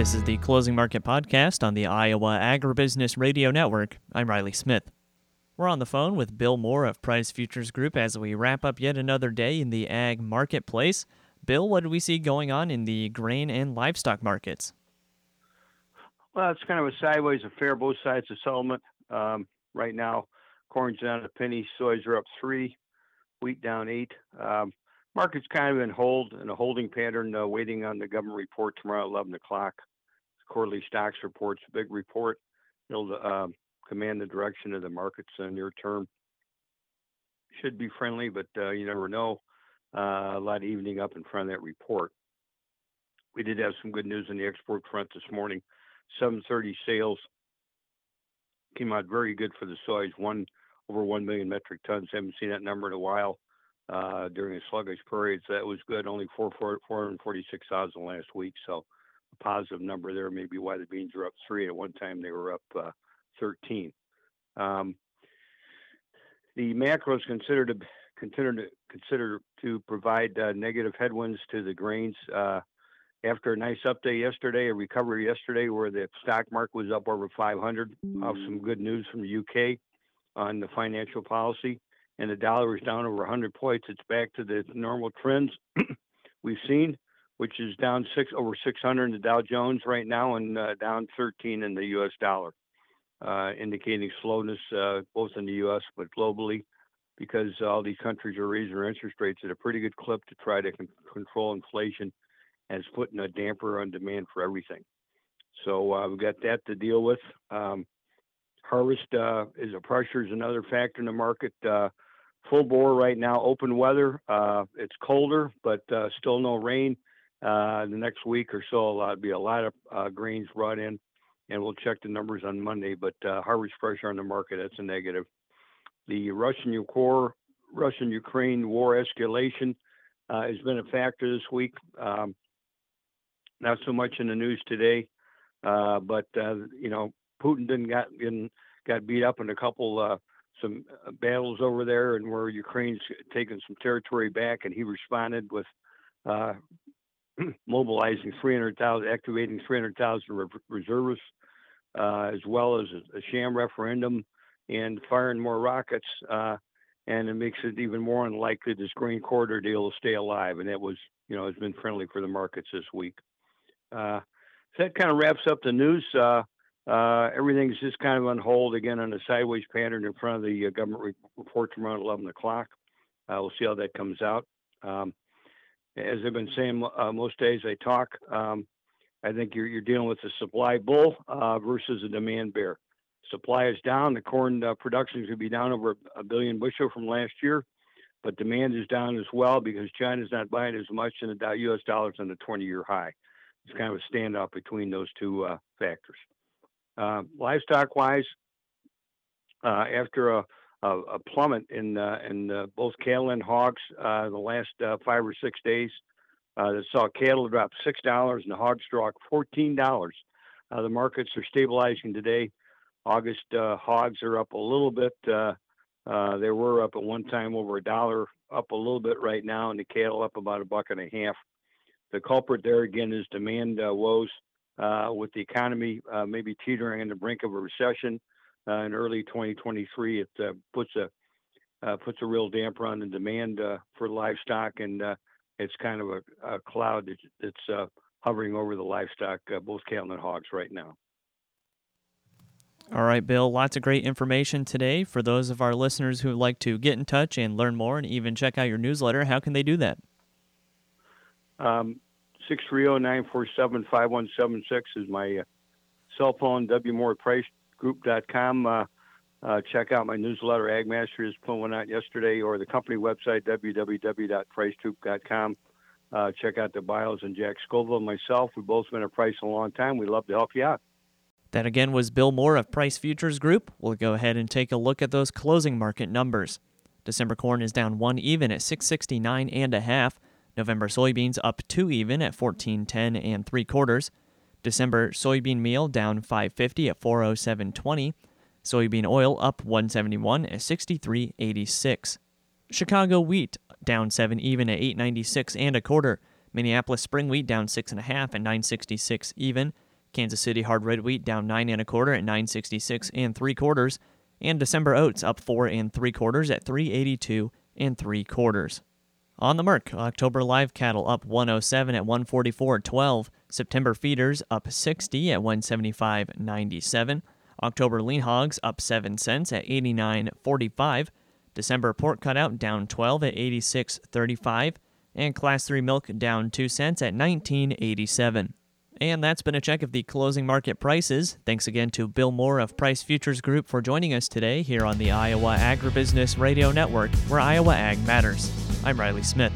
This is the Closing Market Podcast on the Iowa Agribusiness Radio Network. I'm Riley Smith. We're on the phone with Bill Moore of Price Futures Group as we wrap up yet another day in the ag marketplace. Bill, what do we see going on in the grain and livestock markets? Well, it's kind of a sideways affair, both sides of settlement. Right now, corn's down a penny, soy's are up 3, wheat down 8. Market's kind of in a holding pattern, waiting on the government report tomorrow at 11 o'clock. Quarterly stocks report's a big report. It'll command the direction of the markets in the near term. Should be friendly, but you never know. A lot of evening up in front of that report. We did have some good news on the export front this morning. 730 sales came out very good for the soys, over 1 million metric tons. Haven't seen that number in a while. During a sluggish period, so that was good. Only 446,000 last week, so a positive number there. Maybe why the beans are up 3. At one time, they were up 13. The macro is considered to provide negative headwinds to the grains. After a nice update yesterday, a recovery yesterday, where the stock market was up over 500 off some good news from the UK on the financial policy. And the dollar is down over 100 points. It's back to the normal trends we've seen, which is down over 600 in the Dow Jones right now and down 13 in the U.S. dollar, indicating slowness both in the U.S. but globally, because all these countries are raising their interest rates at a pretty good clip to try to control inflation, and it's putting a damper on demand for everything. So we've got that to deal with. Harvest is another factor in the market. Full bore right now, open weather. It's colder, but still no rain. The next week or so, there'll be a lot of grains brought in, and we'll check the numbers on Monday. But harvest pressure on the market, that's a negative. The Russian-Ukraine war escalation has been a factor this week. Not so much in the news today, but Putin got beat up in a couple some battles over there, and where Ukraine's taken some territory back, and he responded with mobilizing 300,000, activating 300,000 reservists, as well as a sham referendum and firing more rockets, and it makes it even more unlikely this grain corridor deal will stay alive. And that was, has been friendly for the markets this week. So that kind of wraps up the news. Everything's just kind of on hold again on a sideways pattern in front of the government report tomorrow at 11 o'clock. We'll see how that comes out. As I've been saying most days I talk, I think you're dealing with a supply bull versus a demand bear. Supply is down. The corn production is going to be down over a billion bushel from last year, but demand is down as well because China's not buying as much, and the U.S. dollar's on the 20-year high. It's kind of a standoff between those two factors. Livestock-wise, after a plummet in both cattle and hogs the last 5 or 6 days, that saw cattle drop $6 and the hogs drop $14. The markets are stabilizing today. August hogs are up a little bit. They were up at one time over $1, up a little bit right now, and the cattle up about $1.50. The culprit there again is demand woes. With the economy maybe teetering on the brink of a recession in early 2023, it puts a real damper on the demand for livestock, and it's kind of a cloud that's hovering over the livestock, both cattle and hogs right now. All right, Bill, lots of great information today. For those of our listeners who would like to get in touch and learn more and even check out your newsletter, how can they do that? 630-947-5176 is my cell phone. wmorepricegroup.com. Check out my newsletter, Ag Masters, put one out yesterday, or the company website, www.pricegroup.com. Check out the bios and Jack Scoville and myself. We've both been at Price a long time. We'd love to help you out. That again was Bill Moore of Price Futures Group. We'll go ahead and take a look at those closing market numbers. December corn is down 1 even at 669.5. November soybeans up 2 even at 14.10 3/4. December soybean meal down 5.50 at 407.20. Soybean oil up 171 at 63.86. Chicago wheat down 7 even at 8.96 1/4. Minneapolis spring wheat down 6.5 at 9.66 even. Kansas City hard red wheat down 9 1/4 at $9.66 3/4, and December oats up 4 3/4 at $3.82 3/4. On the Merck, October live cattle up 107 at $144.12, September feeders up 60 at $175.97, October lean hogs up 7 cents at $89.45, December pork cutout down 12 at $86.35, and Class 3 milk down 2 cents at $19.87. And that's been a check of the closing market prices. Thanks again to Bill Moore of Price Futures Group for joining us today here on the Iowa Agribusiness Radio Network, where Iowa Ag matters. I'm Riley Smith.